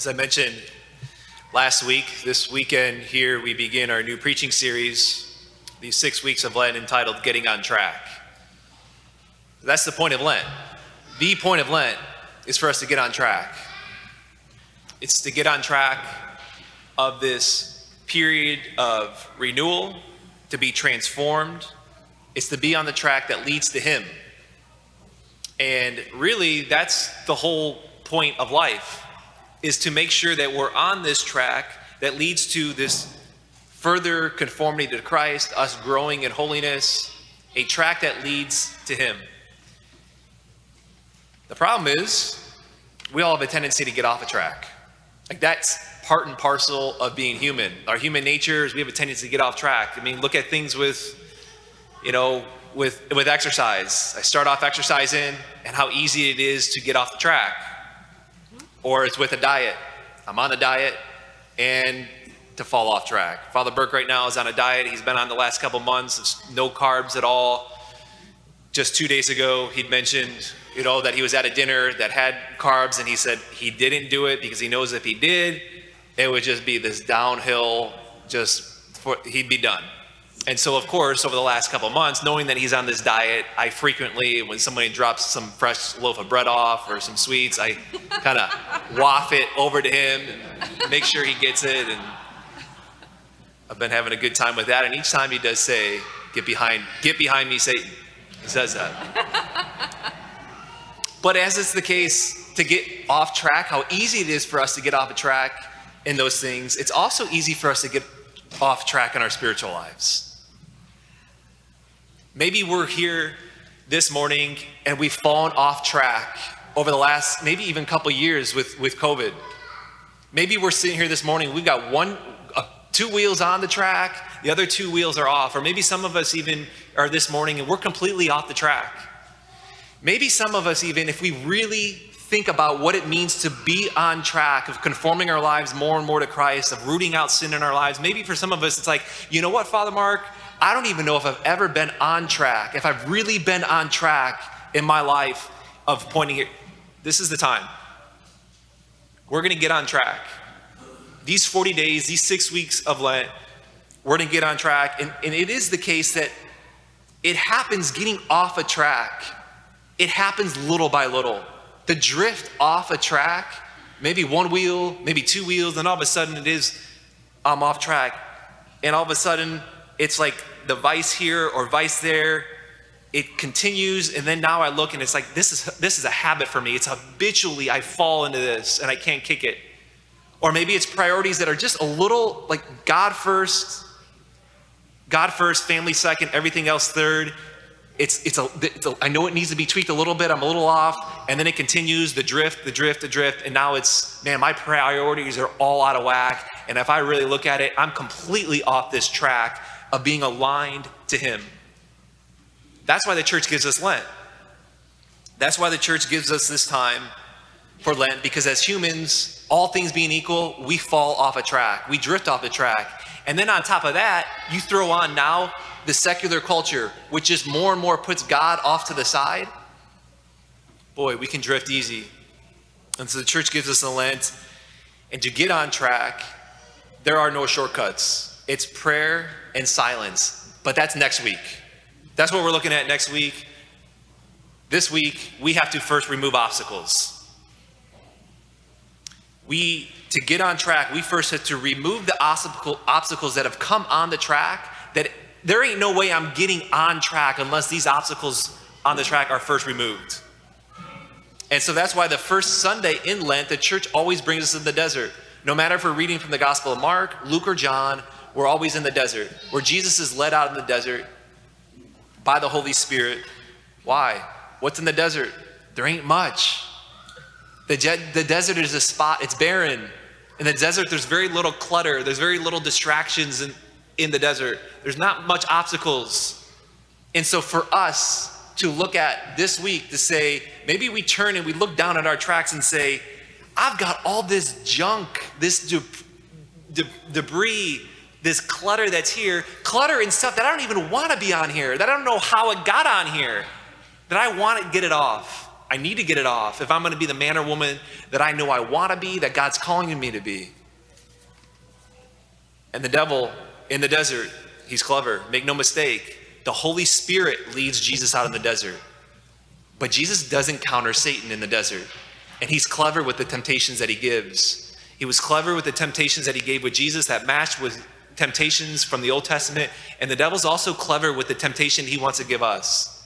As I mentioned last week, this weekend here we begin our new preaching series, these 6 weeks of Lent, entitled Getting on Track. That's the point of Lent. The point of Lent is for us to get on track. It's to get on track of this period of renewal, to be transformed. It's to be on the track that leads to Him. And really, that's the whole point of life, is to make sure that we're on this track that leads to this further conformity to Christ, us growing in holiness, a track that leads to Him. The problem is, we all have a tendency to get off a track. Like, that's part and parcel of being human. Our human nature is we have a tendency to get off track. I mean, look at things with exercise. I start off exercising and how easy it is to get off the track. Or it's with a diet. I'm on a diet and to fall off track. Father Burke right now is on a diet. He's been on the last couple months of no carbs at all. Just 2 days ago, he'd mentioned, you know, that he was at a dinner that had carbs, and he said he didn't do it because he knows if he did, it would just be this downhill, he'd be done. And so, of course, over the last couple months, knowing that he's on this diet, I frequently, when somebody drops some fresh loaf of bread off or some sweets, I kind of waft it over to him and make sure he gets it. And I've been having a good time with that. And each time he does say, get behind me, Satan. He says that. But as is the case, to get off track, how easy it is for us to get off a track in those things, it's also easy for us to get off track in our spiritual lives. Maybe we're here this morning and we've fallen off track over the last maybe even couple years with COVID. Maybe we're sitting here this morning, we've got two wheels on the track, the other two wheels are off. Or maybe some of us even are this morning and we're completely off the track. Maybe some of us even, if we really think about what it means to be on track, of conforming our lives more and more to Christ, of rooting out sin in our lives, maybe for some of us it's like, you know what, Father Mark, I don't even know if I've ever been on track, if I've really been on track in my life of pointing here. This is the time. We're going to get on track. These 40 days, these 6 weeks of Lent, we're going to get on track. And it is the case that it happens getting off a track. It happens little by little. The drift off a track, maybe one wheel, maybe two wheels, and all of a sudden it is, I'm off track. And all of a sudden, it's like the vice here or vice there. It continues, and then now I look and it's like, this is a habit for me. It's habitually, I fall into this and I can't kick it. Or maybe it's priorities that are just a little like God first, family second, everything else third. I know it needs to be tweaked a little bit. I'm a little off. And then it continues, the drift. And now it's, man, my priorities are all out of whack. And if I really look at it, I'm completely off this track of being aligned to Him. That's why the church gives us Lent. That's why the church gives us this time for Lent, because as humans, all things being equal, we fall off a track. We drift off the track. And then on top of that, you throw on now the secular culture, which just more and more puts God off to the side. Boy, we can drift easy. And so the church gives us a Lent. And to get on track, there are no shortcuts. It's prayer and silence. But that's next week. That's what we're looking at next week. This week, we have to first remove obstacles. To get on track, we first have to remove the obstacles that have come on the track, that there ain't no way I'm getting on track unless these obstacles on the track are first removed. And so that's why the first Sunday in Lent, the church always brings us in the desert. No matter if we're reading from the Gospel of Mark, Luke, or John, we're always in the desert, where Jesus is led out in the desert by the Holy Spirit. Why? What's in the desert? There ain't much. The desert is a spot, it's barren. In the desert, there's very little clutter. There's very little distractions in the desert. There's not much obstacles. And so for us to look at this week to say, maybe we turn and we look down at our tracks and say, I've got all this junk, this debris, this clutter that's here, clutter and stuff that I don't even want to be on here, that I don't know how it got on here, that I want to get it off. I need to get it off if I'm going to be the man or woman that I know I want to be, that God's calling me to be. And the devil in the desert, he's clever. Make no mistake, the Holy Spirit leads Jesus out of the desert. But Jesus doesn't counter Satan in the desert. And he's clever with the temptations that he gives. He was clever with the temptations that he gave with Jesus that matched with temptations from the Old Testament. And the devil's also clever with the temptation he wants to give us.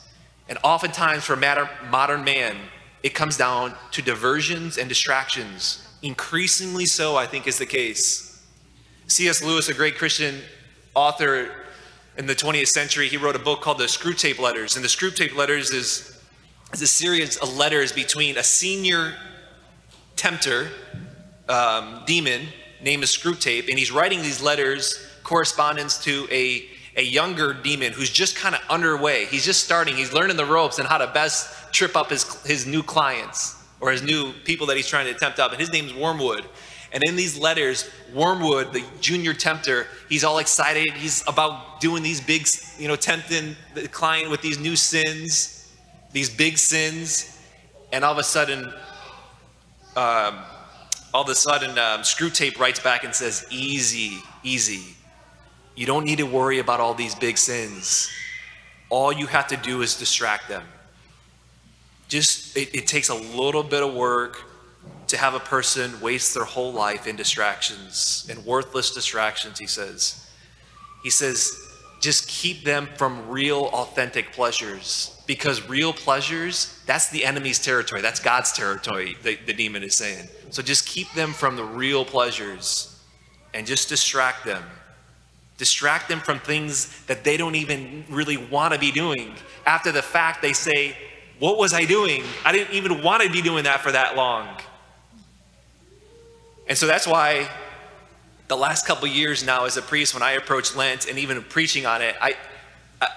And oftentimes for modern man, it comes down to diversions and distractions. Increasingly so, I think, is the case. C.S. Lewis, a great Christian author in the 20th century, he wrote a book called The Screwtape Letters. And The Screwtape Letters is a series of letters between a senior tempter, demon, named as Screwtape, and he's writing these letters, correspondence to a younger demon who's just kind of underway. He's just starting, he's learning the ropes and how to best trip up his new clients or his new people that he's trying to tempt up. And his name's Wormwood. And in these letters, Wormwood, the junior tempter, he's all excited. He's about doing these big, you know, tempting the client with these new sins, these big sins. And all of a sudden, Screwtape writes back and says, easy, easy. You don't need to worry about all these big sins. All you have to do is distract them. Just, it takes a little bit of work to have a person waste their whole life in distractions, in worthless distractions, he says. He says, just keep them from real, authentic pleasures, because real pleasures, that's the enemy's territory. That's God's territory, the demon is saying. So just keep them from the real pleasures and just distract them. Distract them from things that they don't even really want to be doing. After the fact, they say, what was I doing? I didn't even want to be doing that for that long. And so that's why the last couple of years now as a priest, when I approach Lent and even preaching on it,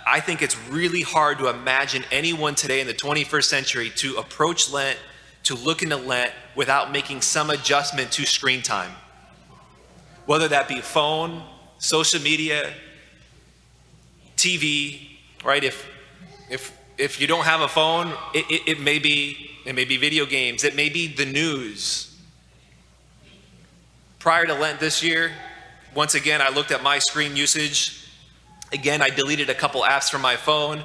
I think it's really hard to imagine anyone today in the 21st century to approach Lent, to look into Lent without making some adjustment to screen time. Whether that be phone, social media, TV, right? If you don't have a phone, it may be video games, it may be the news. Prior to Lent this year, once again, I looked at my screen usage. Again, I deleted a couple apps from my phone,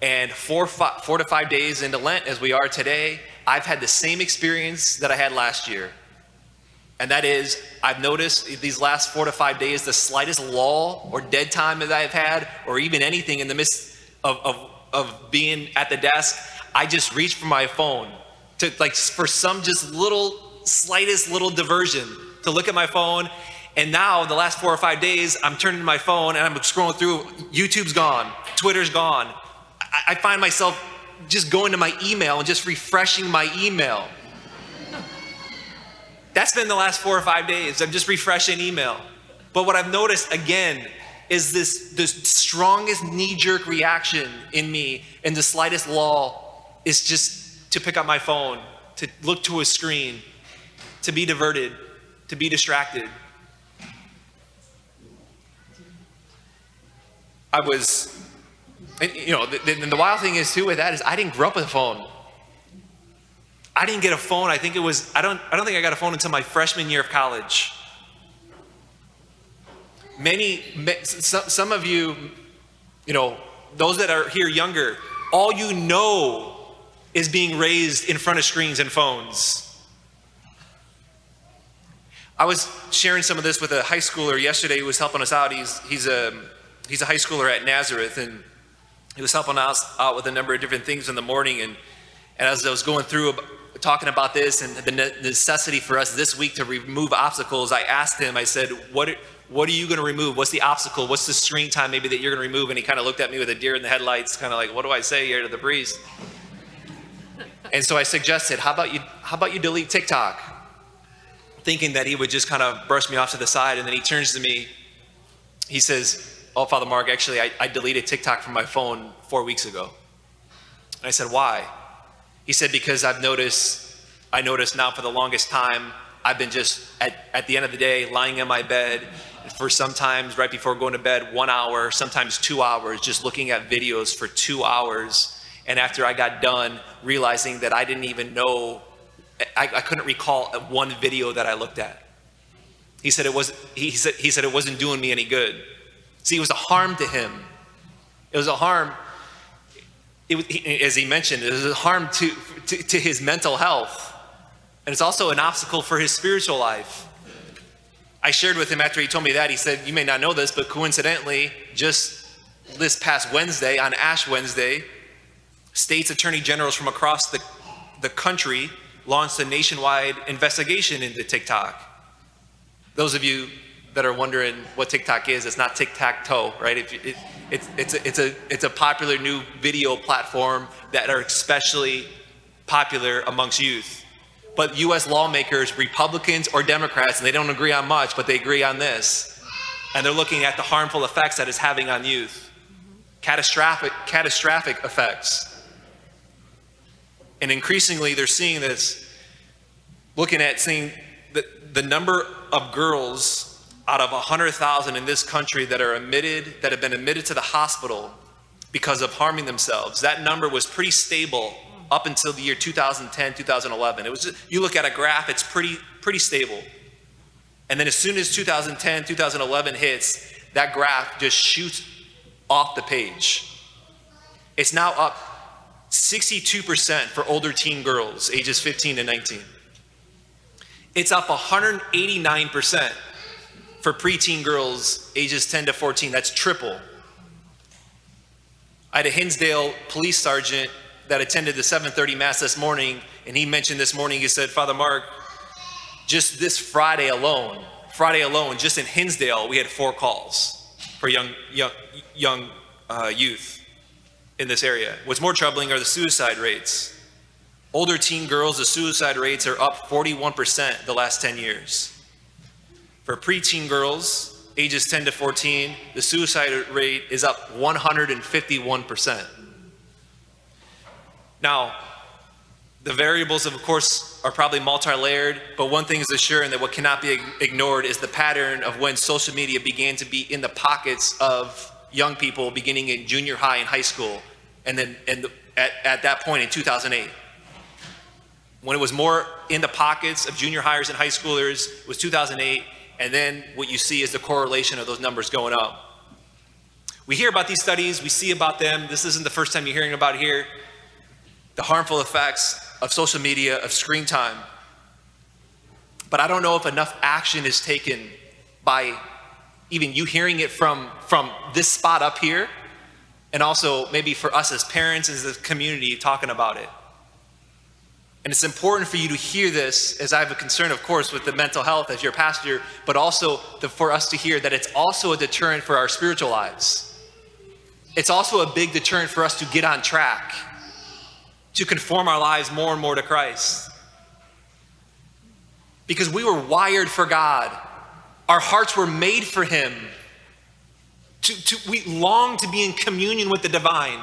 and four to five days into Lent, as we are today, I've had the same experience that I had last year. And that is, I've noticed these last 4 to 5 days, the slightest lull or dead time that I've had, or even anything in the midst of being at the desk, I just reach for my phone to, like, for some just little, slightest little diversion, to look at my phone. And now the last 4 or 5 days, I'm turning to my phone and I'm scrolling through. YouTube's gone, Twitter's gone. I find myself just going to my email and just refreshing my email. That's been the last 4 or 5 days. I'm just refreshing email. But what I've noticed again is this strongest knee-jerk reaction in me, and the slightest lull is just to pick up my phone, to look to a screen, to be diverted, to be distracted. I was, and, you know, the wild thing is too with that is I didn't grow up with a phone. I didn't get a phone. I think it was, I don't think I got a phone until my freshman year of college. Some of you, you know, those that are here younger, all you know is being raised in front of screens and phones. I was sharing some of this with a high schooler yesterday who was helping us out. He's a high schooler at Nazareth, and he was helping us out with a number of different things in the morning. And as I was going through talking about this and the necessity for us this week to remove obstacles, I asked him, I said, what are you going to remove? What's the obstacle? What's the screen time maybe that you're going to remove? And he kind of looked at me with a deer in the headlights, kind of like, what do I say here to the priest? And so I suggested, how about you delete TikTok? Thinking that he would just kind of brush me off to the side. And then he turns to me. He says, oh, Father Mark, actually, I deleted TikTok from my phone 4 weeks ago. And I said, why? He said, because I noticed now for the longest time, I've been just at the end of the day, lying in my bed for sometimes right before going to bed, 1 hour, sometimes 2 hours, just looking at videos for 2 hours. And after I got done, realizing that I didn't even know, I couldn't recall one video that I looked at. He said it wasn't, he said it wasn't doing me any good. See, it was a harm to him. It was a harm, as he mentioned, it was a harm to his mental health. And it's also an obstacle for his spiritual life. I shared with him after he told me that, he said, you may not know this, but coincidentally, just this past Wednesday, on Ash Wednesday, states' attorney generals from across the country launched a nationwide investigation into TikTok. Those of you that are wondering what TikTok is, it's not tic-tac-toe, right? It's a popular new video platform that are especially popular amongst youth. But US lawmakers, Republicans or Democrats, and they don't agree on much, but they agree on this. And they're looking at the harmful effects that it's having on youth. Catastrophic effects. And increasingly they're seeing this, looking at seeing the number of girls out of 100,000 in this country that are admitted, that have been admitted to the hospital because of harming themselves. That number was pretty stable up until the year 2010, 2011. It was just, you look at a graph, it's pretty stable. And then as soon as 2010, 2011 hits, that graph just shoots off the page. It's now up 62% for older teen girls, ages 15 to 19. It's up 189% for preteen girls ages 10 to 14. That's triple. I had a Hinsdale police sergeant that attended the 7:30 mass this morning, and he mentioned this morning, he said, Father Mark, just this Friday alone, just in Hinsdale, we had 4 calls for young youth in this area. What's more troubling are the suicide rates. Older teen girls, the suicide rates are up 41% the last 10 years. For preteen girls, ages 10 to 14, the suicide rate is up 151%. Now, the variables, of course, are probably multi-layered, but one thing is assuring that what cannot be ignored is the pattern of when social media began to be in the pockets of young people beginning in junior high and high school, and then at that point in 2008. When it was more in the pockets of junior hires and high schoolers was 2008, and then what you see is the correlation of those numbers going up. We hear about these studies, we see about them. This isn't the first time you're hearing about here. The harmful effects of social media, of screen time. But I don't know if enough action is taken by even you hearing it from this spot up here, and also maybe for us as parents, as a community talking about it. And it's important for you to hear this, as I have a concern, of course, with the mental health as your pastor, but also for us to hear that it's also a deterrent for our spiritual lives. It's also a big deterrent for us to get on track, to conform our lives more and more to Christ. Because we were wired for God. Our hearts were made for Him. We long to be in communion with the divine.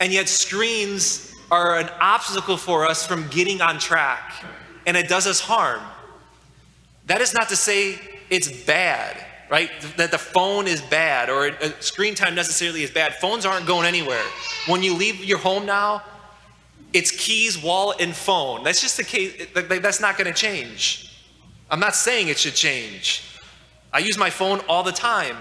And yet screens are an obstacle for us from getting on track, and it does us harm. That is not to say it's bad, right? That the phone is bad or screen time necessarily is bad. Phones aren't going anywhere. When you leave your home now, it's keys, wallet, and phone. That's just the case. That's not gonna change. I'm not saying it should change. I use my phone all the time.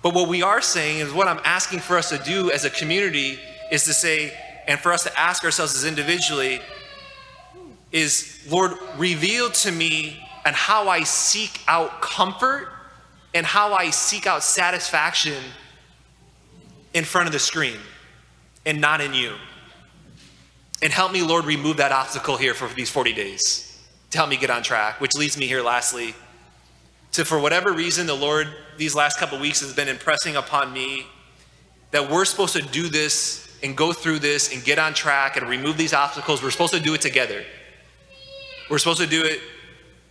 But what we are saying is what I'm asking for us to do as a community is to say, and for us to ask ourselves as individually is, Lord, reveal to me and how I seek out comfort and how I seek out satisfaction in front of the screen and not in you. And help me, Lord, remove that obstacle here for these 40 days to help me get on track, which leads me here lastly to, for whatever reason, the Lord these last couple weeks has been impressing upon me that we're supposed to do this and go through this and get on track and remove these obstacles. We're supposed to do it together. We're supposed to do it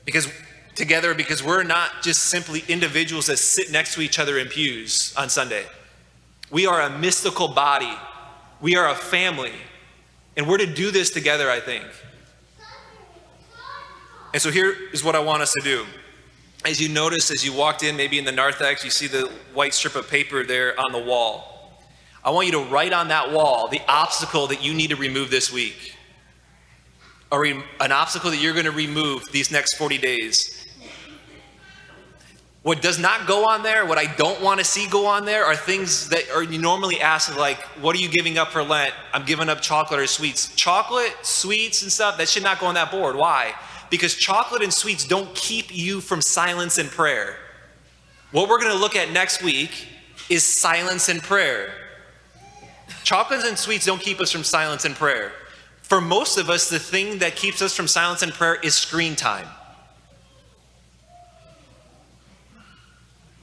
because we're not just simply individuals that sit next to each other in pews on Sunday. We are a mystical body. We are a family. And we're to do this together, I think. And so here is what I want us to do. As you notice, as you walked in, maybe in the narthex, you see the white strip of paper there on the wall. I want you to write on that wall the obstacle that you need to remove this week, or an obstacle that you're going to remove these next 40 days. What does not go on there, what I don't want to see go on there, are things that are you normally ask, like, what are you giving up for Lent? I'm giving up chocolate or sweets. Chocolate, sweets, and stuff, that should not go on that board. Why? Because chocolate and sweets don't keep you from silence and prayer. What we're going to look at next week is silence and prayer. Chocolates and sweets don't keep us from silence and prayer. For most of us, the thing that keeps us from silence and prayer is screen time.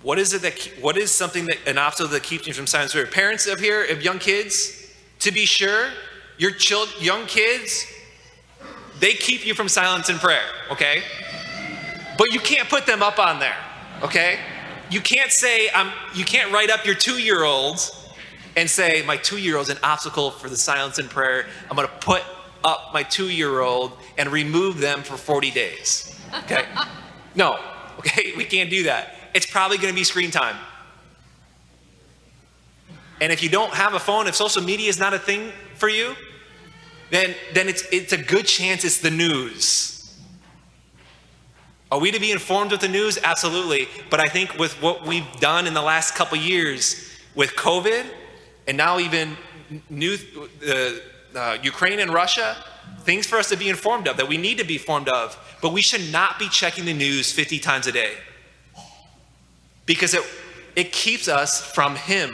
What is it that, what is something that, an obstacle that keeps you from silence and prayer? Parents up here of young kids, to be sure, your young kids, they keep you from silence and prayer, okay? But you can't put them up on there, okay? You can't say, you can't write up your 2-year-olds and say, my 2-year-old's an obstacle for the silence and prayer. I'm going to put up my 2-year-old and remove them for 40 days. Okay? No. Okay? We can't do that. It's probably going to be screen time. And if you don't have a phone, if social media is not a thing for you, then it's a good chance it's the news. Are we to be informed with the news? Absolutely. But I think with what we've done in the last couple years with COVID, and now even new, Ukraine and Russia, things for us to be informed of, that we need to be informed of, but we should not be checking the news 50 times a day. Because it keeps us from Him.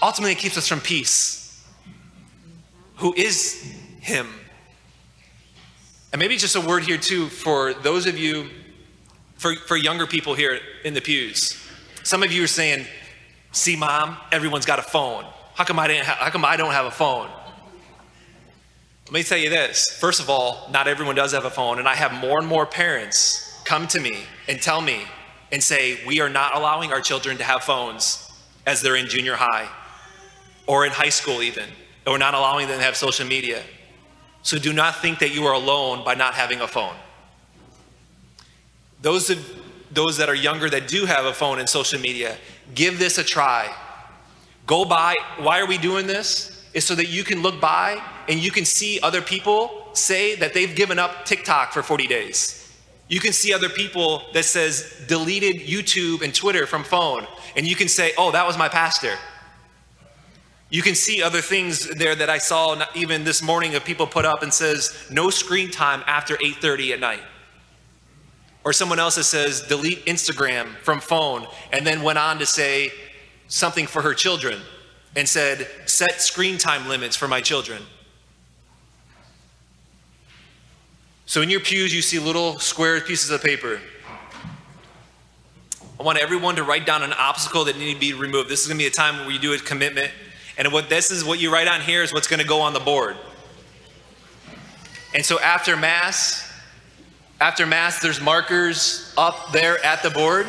Ultimately, it keeps us from peace. Who is Him? And maybe just a word here too for those of you, for younger people here in the pews. Some of you are saying, see, Mom, everyone's got a phone. How come I don't have a phone? Let me tell you this. First of all, not everyone does have a phone. And I have more and more parents come to me and tell me and say, we are not allowing our children to have phones as they're in junior high or in high school even. And we're not allowing them to have social media. So do not think that you are alone by not having a phone. Those that are younger that do have a phone and social media, give this a try. Go by. Why are we doing this? It's so that you can look by and you can see other people say that they've given up TikTok for 40 days. You can see other people that says deleted YouTube and Twitter from phone. And you can say, oh, that was my pastor. You can see other things there that I saw even this morning of people put up and says, no screen time after 8:30 at night. Or someone else that says, delete Instagram from phone, and then went on to say something for her children and said, set screen time limits for my children. So in your pews, you see little square pieces of paper. I want everyone to write down an obstacle that needs to be removed. This is gonna be a time where you do a commitment. And what you write on here is what's gonna go on the board. And so after Mass, there's markers up there at the board.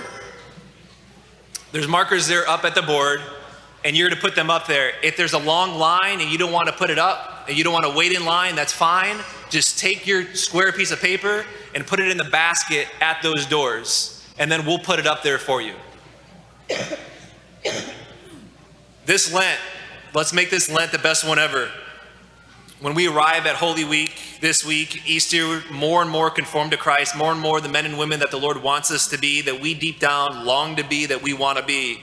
There's markers there up at the board, and you're to put them up there. If there's a long line and you don't want to put it up, and you don't want to wait in line, that's fine. Just take your square piece of paper and put it in the basket at those doors, and then we'll put it up there for you. This Lent, let's make this Lent the best one ever. When we arrive at Holy Week, this week, Easter, more and more conformed to Christ, more and more the men and women that the Lord wants us to be, that we deep down long to be, that we want to be.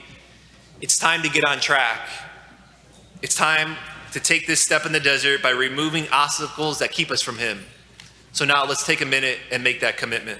It's time to get on track. It's time to take this step in the desert by removing obstacles that keep us from Him. So now let's take a minute and make that commitment.